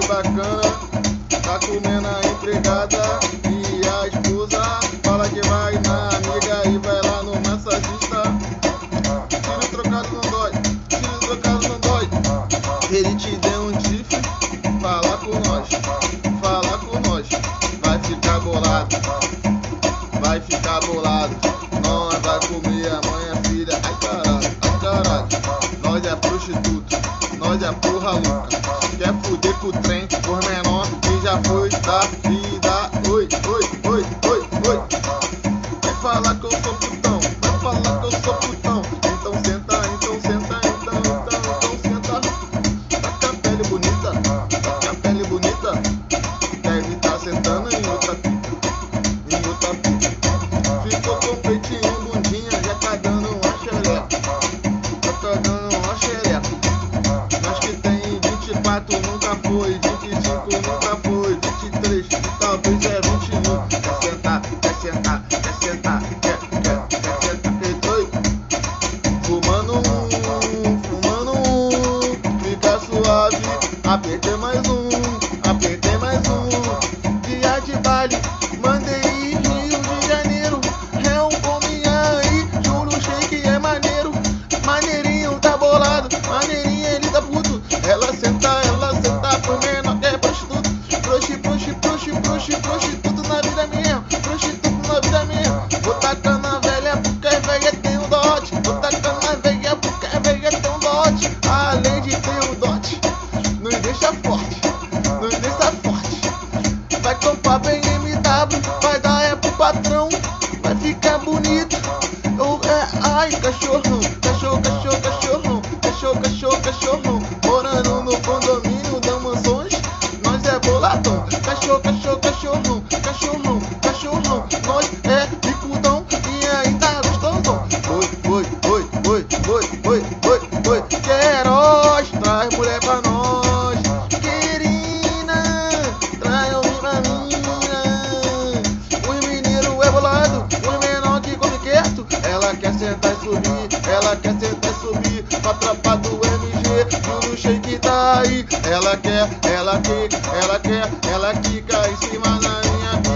de bacana, tá comendo a empregada e a esposa. Fala que vai na amiga e vai lá no massagista. Tiro trocado não dói, tiro trocado não dói. Ele te deu um tife, fala com nós, vai ficar bolado, vai ficar bolado. Nós vai comer a mãe, a filha, ai caralho, ai caralho. Nós é prostituto, nós é porra louca. Quer fuder com o trem, por menor que já foi da vida. Oi, oi, oi, oi, oi. Vai falar que eu sou putão, vai falar que eu sou putão. Então senta, então senta, então senta. Tá com a pele bonita, tá com a pele bonita. Deve estar sentando em outra pica, em outra pica. Ficou com peitinho, bundinha, já tá dando uma xereca, já tá dando uma xereca. Nós que tem 24 nunca foi, 25 nunca foi, 23 talvez é 21. Quer sentar, quer sentar, quer sentar, quer sentar, quer doido. Fumando um, fica suave, apertei mais um, apertei mais um. Dia de baile, mandei ir Rio de Janeiro. É um come aí, juro shake é maneiro. Maneirinho tá bolado, maneirinho ele tá puto. Ela senta por menor que é prostituto. Prostituto na vida minha, prostituto na vida minha. Vou tacando a velha porque a velha tem um dote. Vou tacando a velha porque a velha tem um dote. Além de ter um dote, nos deixa forte, nos deixa forte. Vai comprar bem MW, vai dar é pro patrão, vai ficar bonito. Eu, ai cachorro, cachorro. Morando no condomínio da mansões, nós é boladão. Cachorro, nós é bicudão e ainda gostosão. Oi. Queiroz, traz mulher pra nós. Querina, traz o mina. O mineiro é bolado, o menor que come quieto. Ela quer sentar e subir, ela quer sentar e subir. Pra tropa do MG, juro shake tá aí. Ela quer, ela quica em cima da minha.